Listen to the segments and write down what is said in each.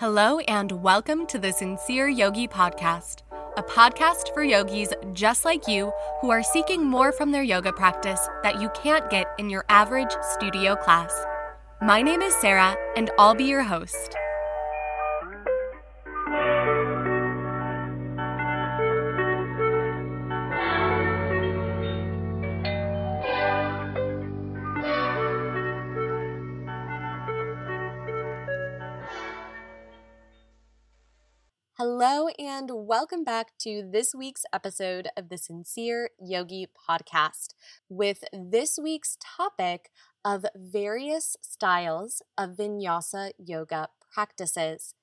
Hello and welcome to the Sincere Yogi Podcast, a podcast for yogis just like you who are seeking more from their yoga practice that you can't get in your average studio class. My name is Sarah, and I'll be your host. Hello and welcome back to this week's episode of the Sincere Yogi Podcast with this week's topic of various styles of Vinyasa Yoga practices.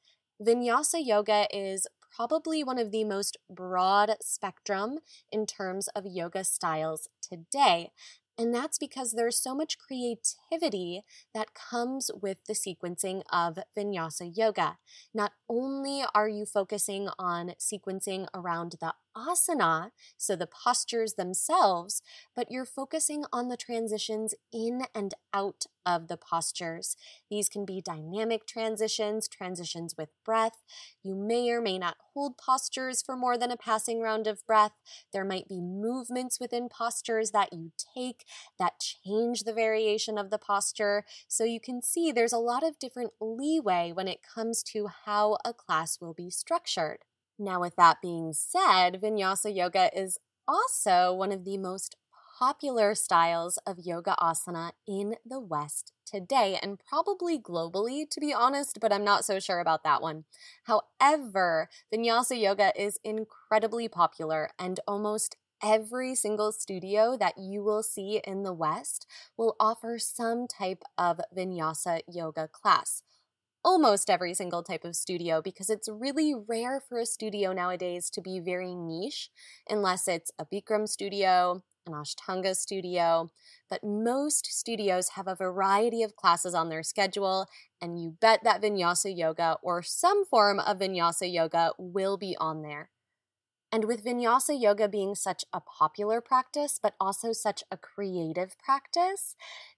Vinyasa Yoga is probably one of the most broad spectrum in terms of yoga styles today, and that's because there's so much creativity that comes with the sequencing of Vinyasa Yoga. Not only are you focusing on sequencing around the asana, so the postures themselves, but you're focusing on the transitions in and out of the postures. These can be dynamic transitions, transitions with breath. You may or may not hold postures for more than a passing round of breath. There might be movements within postures that you take that change the variation of the posture. So you can see there's a lot of different leeway when it comes to how a class will be structured. Now, with that being said, Vinyasa Yoga is also one of the most popular styles of yoga asana in the West today, and probably globally, to be honest, but I'm not so sure about that one. However, Vinyasa Yoga is incredibly popular, and almost every single studio that you will see in the West will offer some type of Vinyasa Yoga class. Almost every single type of studio, because it's really rare for a studio nowadays to be very niche unless it's a Bikram studio, an Ashtanga studio, but most studios have a variety of classes on their schedule, and you bet that Vinyasa Yoga or some form of Vinyasa Yoga will be on there. And with Vinyasa Yoga being such a popular practice, but also such a creative practice,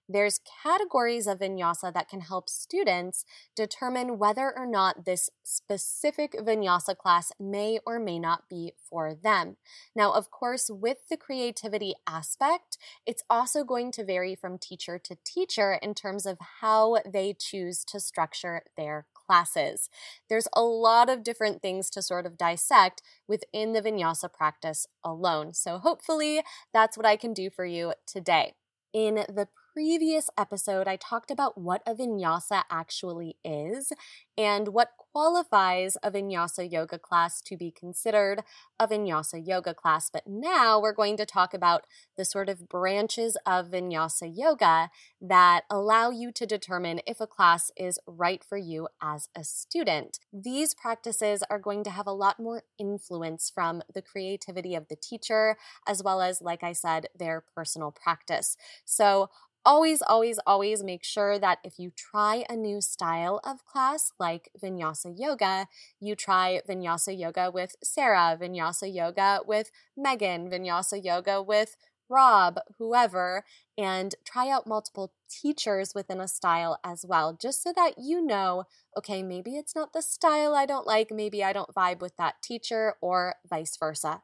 there's categories of Vinyasa that can help students determine whether or not this specific Vinyasa class may or may not be for them. Now, of course, with the creativity aspect, it's also going to vary from teacher to teacher in terms of how they choose to structure their classes. There's a lot of different things to sort of dissect within the Vinyasa practice alone. So hopefully that's what I can do for you today. In the previous episode, I talked about what a vinyasa actually is and what qualifies a vinyasa yoga class to be considered a vinyasa yoga class. But now we're going to talk about the sort of branches of vinyasa yoga that allow you to determine if a class is right for you as a student. These practices are going to have a lot more influence from the creativity of the teacher, as well as, like I said, their personal practice. So always make sure that if you try a new style of class like Vinyasa Yoga, you try Vinyasa Yoga with Sarah, Vinyasa Yoga with Megan, Vinyasa Yoga with Rob, whoever, and try out multiple teachers within a style as well, just so that you know, okay, maybe it's not the style I don't like, maybe I don't vibe with that teacher, or vice versa.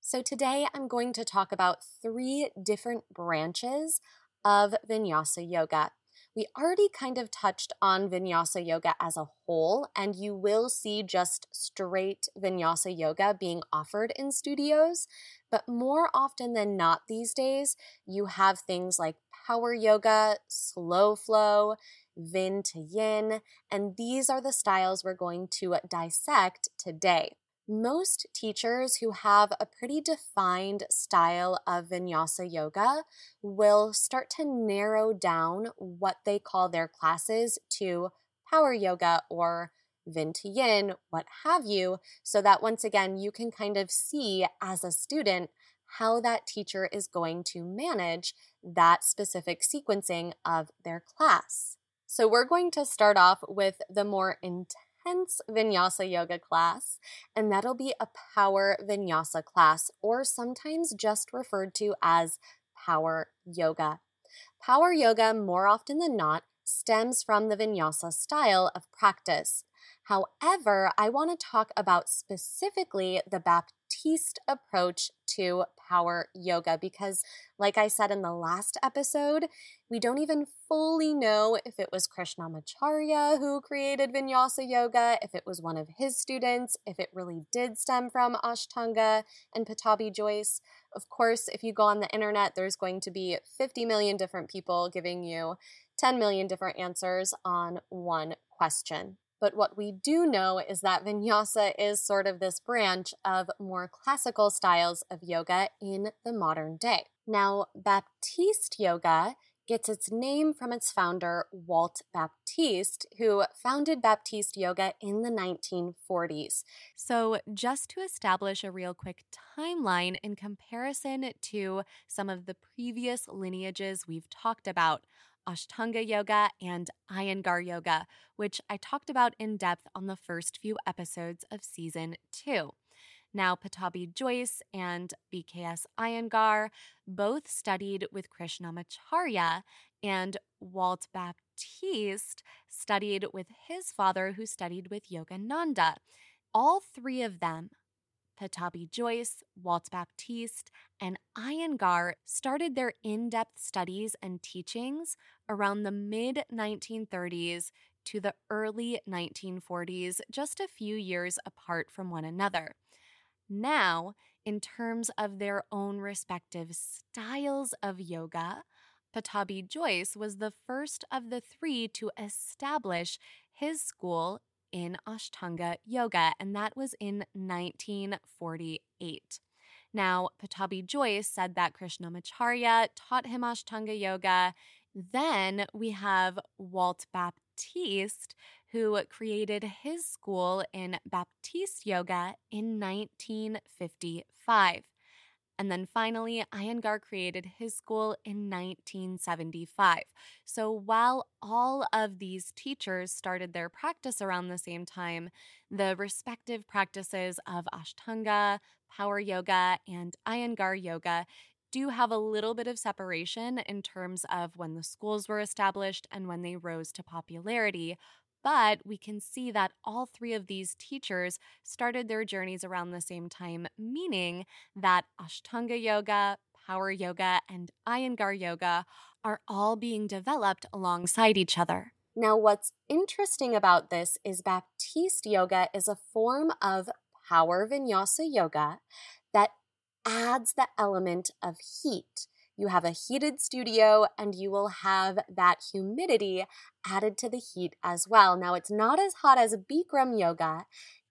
So today I'm going to talk about three different branches of Vinyasa Yoga. We already kind of touched on Vinyasa Yoga as a whole, and you will see just straight Vinyasa Yoga being offered in studios, but more often than not these days, you have things like power yoga, slow flow, vin-to-yin, and these are the styles we're going to dissect today. Most teachers who have a pretty defined style of Vinyasa Yoga will start to narrow down what they call their classes to power yoga or vin-to-yin, what have you, so that once again you can kind of see as a student how that teacher is going to manage that specific sequencing of their class. So we're going to start off with the more intense Vinyasa Yoga class, and that'll be a power Vinyasa class, or sometimes just referred to as power yoga. Power yoga, more often than not, stems from the vinyasa style of practice. However, I want to talk about specifically the Baptiste approach to power yoga because, like I said in the last episode, we don't even fully know if it was Krishnamacharya who created Vinyasa Yoga, if it was one of his students, if it really did stem from Ashtanga and Pattabhi Jois. Of course, if you go on the internet, there's going to be 50 million different people giving you 10 million different answers on one question. But what we do know is that vinyasa is sort of this branch of more classical styles of yoga in the modern day. Now, Baptiste Yoga gets its name from its founder, Walt Baptiste, who founded Baptiste Yoga in the 1940s. So just to establish a real quick timeline in comparison to some of the previous lineages we've talked about, Ashtanga Yoga, and Iyengar Yoga, which I talked about in depth on the first few episodes of Season 2. Now, Pattabhi Jois and BKS Iyengar both studied with Krishnamacharya, and Walt Baptiste studied with his father who studied with Yogananda. All three of them, Pattabhi Jois, Walt Baptiste, and Iyengar, started their in-depth studies and teachings around the mid-1930s to the early 1940s, just a few years apart from one another. Now, in terms of their own respective styles of yoga, Pattabhi Jois was the first of the three to establish his school in Ashtanga Yoga, and that was in 1948. Now, Pattabhi Jois said that Krishnamacharya taught him Ashtanga Yoga. Then we have Walt Baptiste, who created his school in Baptiste Yoga in 1955. And then finally, Iyengar created his school in 1975. So while all of these teachers started their practice around the same time, the respective practices of Ashtanga, Power Yoga, and Iyengar Yoga do have a little bit of separation in terms of when the schools were established and when they rose to popularity. But we can see that all three of these teachers started their journeys around the same time, meaning that Ashtanga Yoga, Power Yoga, and Iyengar Yoga are all being developed alongside each other. Now, what's interesting about this is Baptiste Yoga is a form of power vinyasa yoga that adds the element of heat. You have a heated studio, and you will have that humidity added to the heat as well. Now, it's not as hot as Bikram yoga,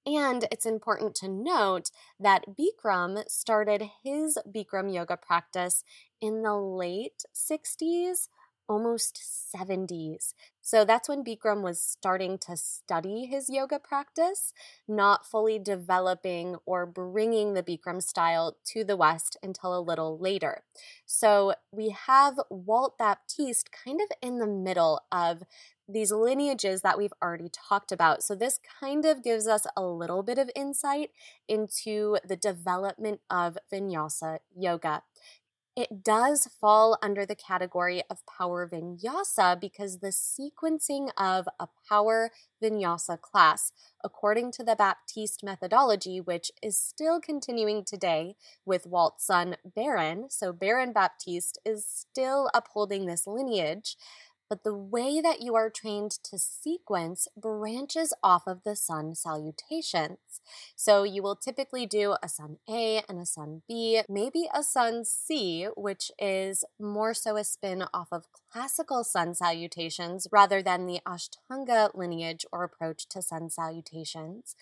and it's important to note that Bikram started his Bikram yoga practice in the late 60s, almost 70s. So that's when Bikram was starting to study his yoga practice, not fully developing or bringing the Bikram style to the West until a little later. So we have Walt Baptiste kind of in the middle of these lineages that we've already talked about. So this kind of gives us a little bit of insight into the development of vinyasa yoga. It does fall under the category of power vinyasa because the sequencing of a power vinyasa class, according to the Baptiste methodology, which is still continuing today with Walt's son Baron, so Baron Baptiste is still upholding this lineage, but the way that you are trained to sequence branches off of the sun salutations. So you will typically do a sun A and a sun B, maybe a sun C, which is more so a spin off of classical sun salutations rather than the Ashtanga lineage or approach to sun salutations.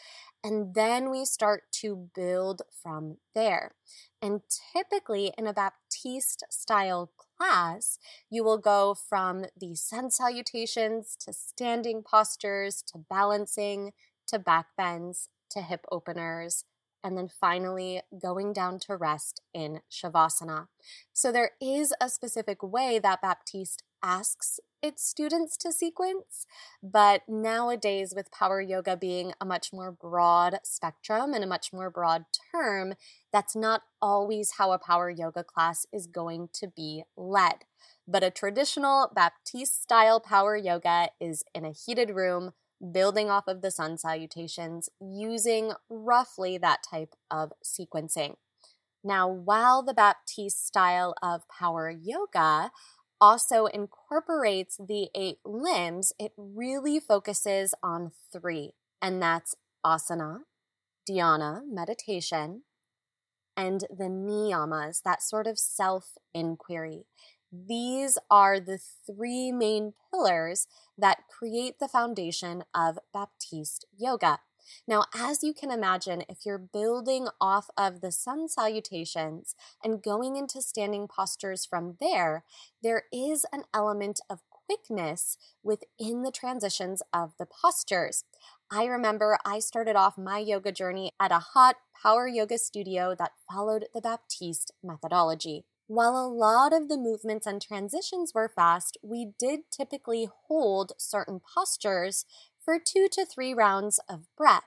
And then we start to build from there. And typically in a Baptiste style class, you will go from the sun salutations to standing postures, to balancing, to back bends, to hip openers, and then finally going down to rest in Shavasana. So there is a specific way that Baptiste asks its students to sequence, but nowadays with power yoga being a much more broad spectrum and a much more broad term, that's not always how a power yoga class is going to be led. but a traditional Baptiste-style power yoga is in a heated room, building off of the sun salutations, using roughly that type of sequencing. Now, while the Baptiste style of power yoga also incorporates the 8 limbs, it really focuses on 3, and that's asana, dhyana, meditation, and the niyamas, that sort of self-inquiry. These are the 3 main pillars that create the foundation of Baptiste yoga. Now, as you can imagine, if you're building off of the sun salutations and going into standing postures from there is an element of quickness within the transitions of the postures. I remember I started off my yoga journey at a hot power yoga studio that followed the Baptiste methodology. While a lot of the movements and transitions were fast, we did typically hold certain postures for 2 to 3 rounds of breath.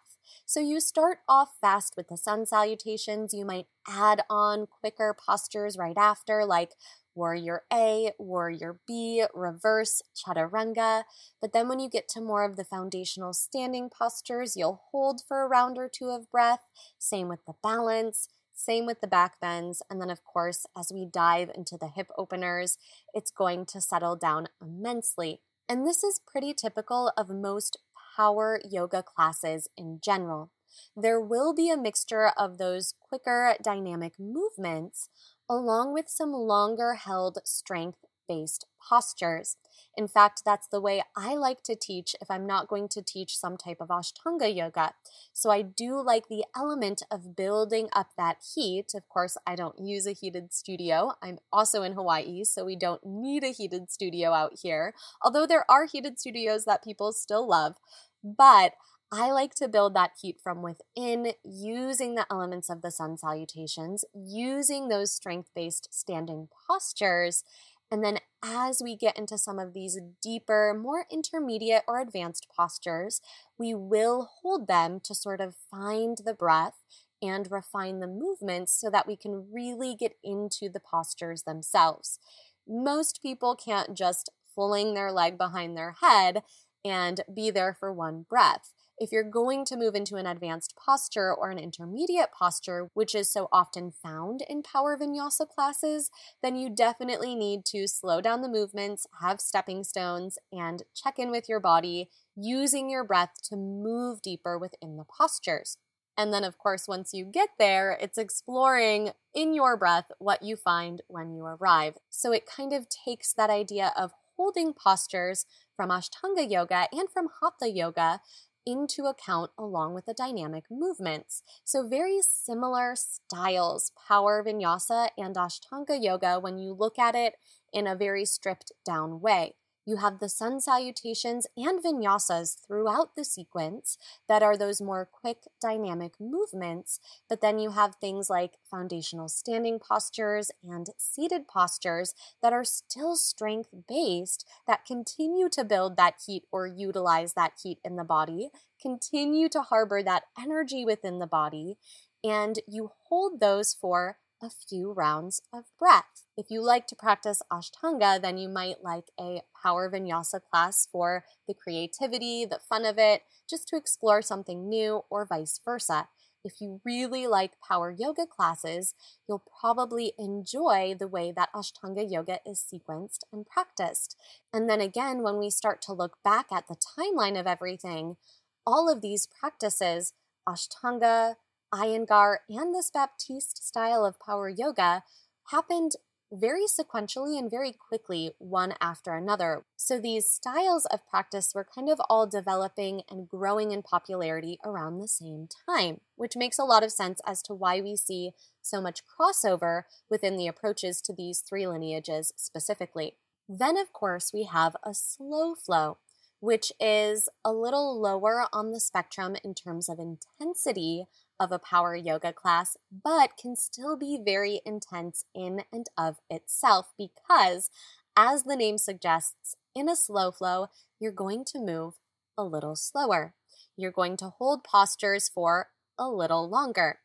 So you start off fast with the sun salutations. You might add on quicker postures right after, like warrior A, warrior B, reverse, chaturanga. But then when you get to more of the foundational standing postures, you'll hold for a round or 2 of breath. Same with the balance. Same with the back bends. And then, of course, as we dive into the hip openers, it's going to settle down immensely. And this is pretty typical of most power yoga classes in general. There will be a mixture of those quicker dynamic movements along with some longer held strength-based postures. In fact, that's the way I like to teach if I'm not going to teach some type of Ashtanga yoga. So I do like the element of building up that heat. Of course, I don't use a heated studio. I'm also in Hawaii, so we don't need a heated studio out here, although there are heated studios that people still love. But I like to build that heat from within, using the elements of the sun salutations, using those strength-based standing postures. And then as we get into some of these deeper, more intermediate or advanced postures, we will hold them to sort of find the breath and refine the movements so that we can really get into the postures themselves. Most people can't just fling their leg behind their head and be there for one breath. If you're going to move into an advanced posture or an intermediate posture, which is so often found in power vinyasa classes, then you definitely need to slow down the movements, have stepping stones, and check in with your body, using your breath to move deeper within the postures. And then, of course, once you get there, it's exploring in your breath what you find when you arrive. So it kind of takes that idea of holding postures from Ashtanga yoga and from Hatha yoga into account along with the dynamic movements. So very similar styles, power vinyasa and Ashtanga yoga, when you look at it in a very stripped down way. You have the sun salutations and vinyasas throughout the sequence that are those more quick dynamic movements, but then you have things like foundational standing postures and seated postures that are still strength-based, that continue to build that heat or utilize that heat in the body, continue to harbor that energy within the body, and you hold those for a few rounds of breath. If you like to practice Ashtanga, then you might like a power vinyasa class for the creativity, the fun of it, just to explore something new, or vice versa. If you really like power yoga classes, you'll probably enjoy the way that Ashtanga yoga is sequenced and practiced. And then again, when we start to look back at the timeline of everything, all of these practices, Ashtanga, Iyengar, and this Baptiste style of power yoga, happened very sequentially and very quickly, one after another. So these styles of practice were kind of all developing and growing in popularity around the same time, which makes a lot of sense as to why we see so much crossover within the approaches to these 3 lineages specifically. Then, of course, we have a slow flow, which is a little lower on the spectrum in terms of intensity of a power yoga class, but can still be very intense in and of itself because, as the name suggests, in a slow flow, you're going to move a little slower. You're going to hold postures for a little longer.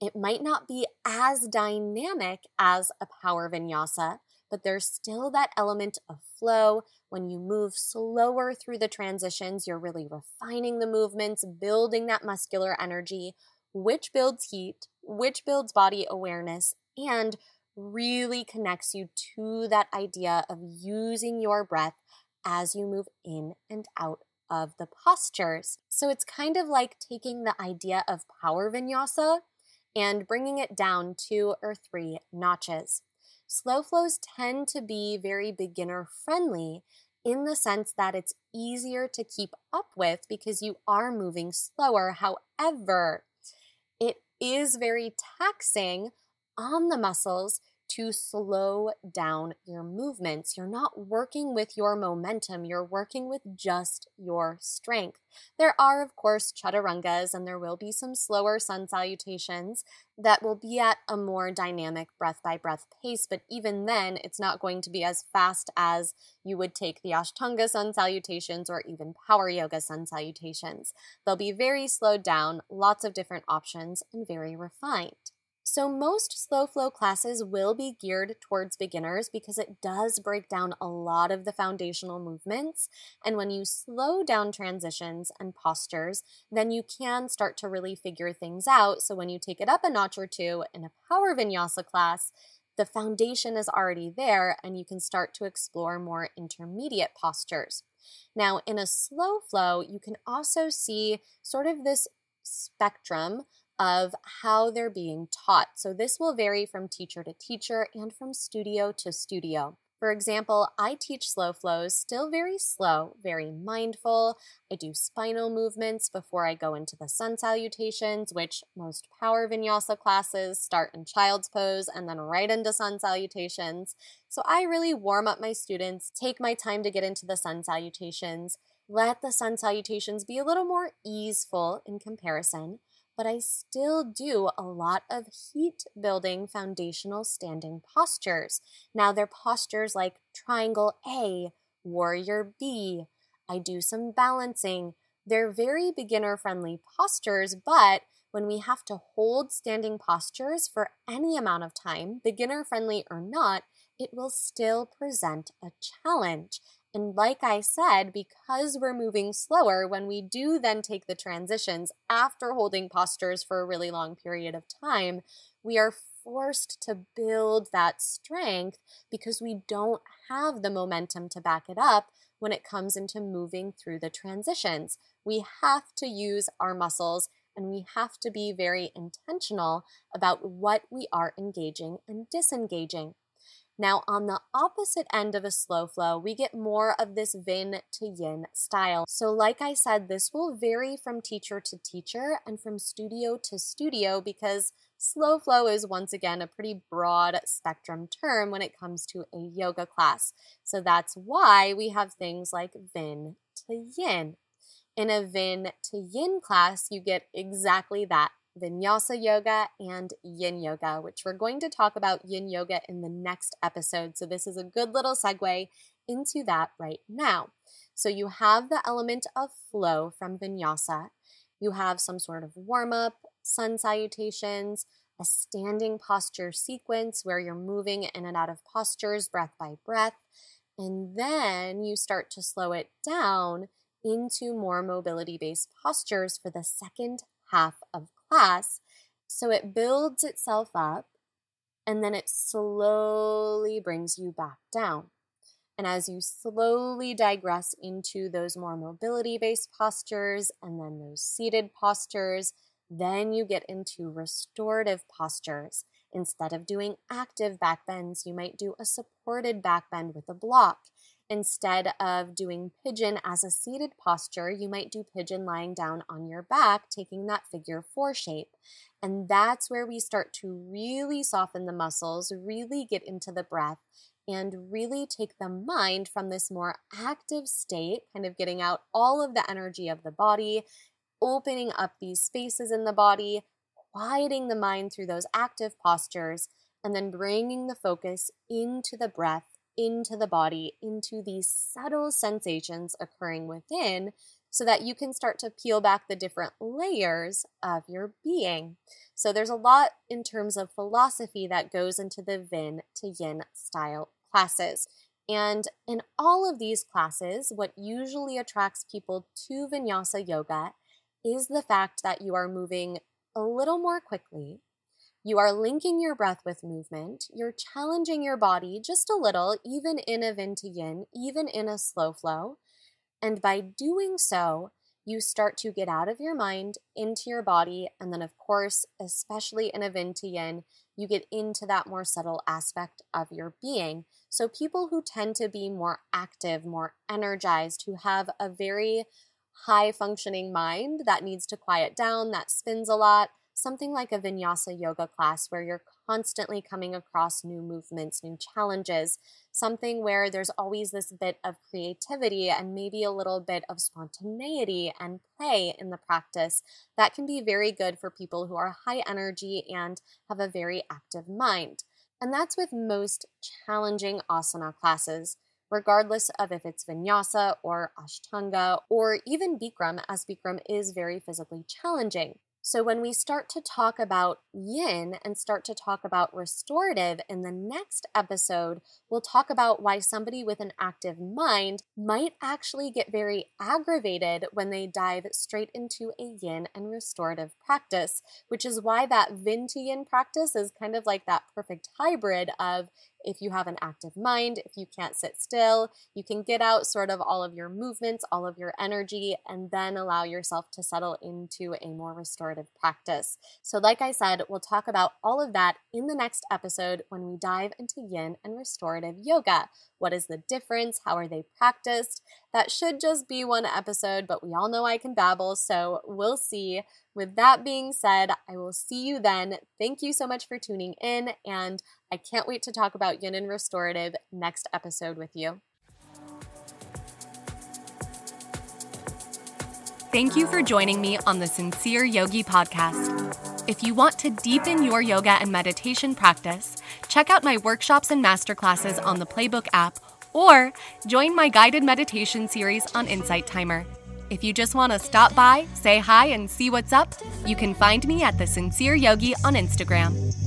It might not be as dynamic as a power vinyasa, but there's still that element of flow. When you move slower through the transitions, you're really refining the movements, building that muscular energy, which builds heat, which builds body awareness, and really connects you to that idea of using your breath as you move in and out of the postures. So it's kind of like taking the idea of power vinyasa and bringing it down 2 or 3 notches. Slow flows tend to be very beginner friendly in the sense that it's easier to keep up with because you are moving slower. However, it is very taxing on the muscles to slow down your movements. You're not working with your momentum. You're working with just your strength. There are, of course, chaturangas, and there will be some slower sun salutations that will be at a more dynamic breath-by-breath pace, but even then, it's not going to be as fast as you would take the Ashtanga sun salutations or even power yoga sun salutations. They'll be very slowed down, lots of different options, and very refined. So most slow flow classes will be geared towards beginners because it does break down a lot of the foundational movements. And when you slow down transitions and postures, then you can start to really figure things out. So when you take it up a notch or two in a power vinyasa class, the foundation is already there and you can start to explore more intermediate postures. Now, in a slow flow, you can also see sort of this spectrum of how they're being taught. So this will vary from teacher to teacher and from studio to studio. For example, I teach slow flows, still very slow, very mindful. I do spinal movements before I go into the sun salutations, which most power vinyasa classes start in child's pose and then right into sun salutations. So I really warm up my students, take my time to get into the sun salutations, let the sun salutations be a little more easeful in comparison, but I still do a lot of heat-building foundational standing postures. Now, they're postures like triangle A, warrior B. I do some balancing. They're very beginner-friendly postures, but when we have to hold standing postures for any amount of time, beginner-friendly or not, it will still present a challenge. And like I said, because we're moving slower, when we do then take the transitions after holding postures for a really long period of time, we are forced to build that strength because we don't have the momentum to back it up when it comes into moving through the transitions. We have to use our muscles and we have to be very intentional about what we are engaging and disengaging. Now, on the opposite end of a slow flow, we get more of this vin-to-yin style. So like I said, this will vary from teacher to teacher and from studio to studio because slow flow is once again a pretty broad spectrum term when it comes to a yoga class. So that's why we have things like vin-to-yin. In a vin-to-yin class, you get exactly that. Vinyasa yoga and yin yoga, which we're going to talk about yin yoga in the next episode. So this is a good little segue into that right now. So you have the element of flow from vinyasa. You have some sort of warm-up, sun salutations, a standing posture sequence where you're moving in and out of postures breath by breath. And then you start to slow it down into more mobility-based postures for the second half of class. So it builds itself up and then it slowly brings you back down. And as you slowly digress into those more mobility-based postures and then those seated postures, then you get into restorative postures. Instead of doing active backbends, you might do a supported backbend with a block. Instead of doing pigeon as a seated posture, you might do pigeon lying down on your back, taking that figure 4 shape. And that's where we start to really soften the muscles, really get into the breath, and really take the mind from this more active state, kind of getting out all of the energy of the body, opening up these spaces in the body, quieting the mind through those active postures, and then bringing the focus into the breath, into the body, into these subtle sensations occurring within so that you can start to peel back the different layers of your being. So there's a lot in terms of philosophy that goes into the vin to yin style classes. And in all of these classes, what usually attracts people to Vinyasa Yoga is the fact that you are moving a little more quickly. You are linking your breath with movement. You're challenging your body just a little, even in a vin-to-yin, even in a slow flow. And by doing so, you start to get out of your mind, into your body, and then of course, especially in a vin-to-yin, you get into that more subtle aspect of your being. So people who tend to be more active, more energized, who have a very high functioning mind that needs to quiet down, that spins a lot, something like a Vinyasa Yoga class where you're constantly coming across new movements, new challenges, something where there's always this bit of creativity and maybe a little bit of spontaneity and play in the practice that can be very good for people who are high energy and have a very active mind. And that's with most challenging asana classes, regardless of if it's Vinyasa or Ashtanga or even Bikram, as Bikram is very physically challenging. So when we start to talk about yin and start to talk about restorative in the next episode, we'll talk about why somebody with an active mind might actually get very aggravated when they dive straight into a yin and restorative practice, which is why that vin-to-yin practice is kind of like that perfect hybrid of if you have an active mind, if you can't sit still, you can get out sort of all of your movements, all of your energy, and then allow yourself to settle into a more restorative practice. So like I said, we'll talk about all of that in the next episode when we dive into yin and restorative yoga. What is the difference? How are they practiced? That should just be one episode, but we all know I can babble, so we'll see. With that being said, I will see you then. Thank you so much for tuning in, and I can't wait to talk about yin and restorative next episode with you. Thank you for joining me on the Sincere Yogi Podcast. If you want to deepen your yoga and meditation practice, check out my workshops and masterclasses on the Playbook app, or join my guided meditation series on Insight Timer. If you just want to stop by, say hi, and see what's up, you can find me at The Sincere Yogi on Instagram.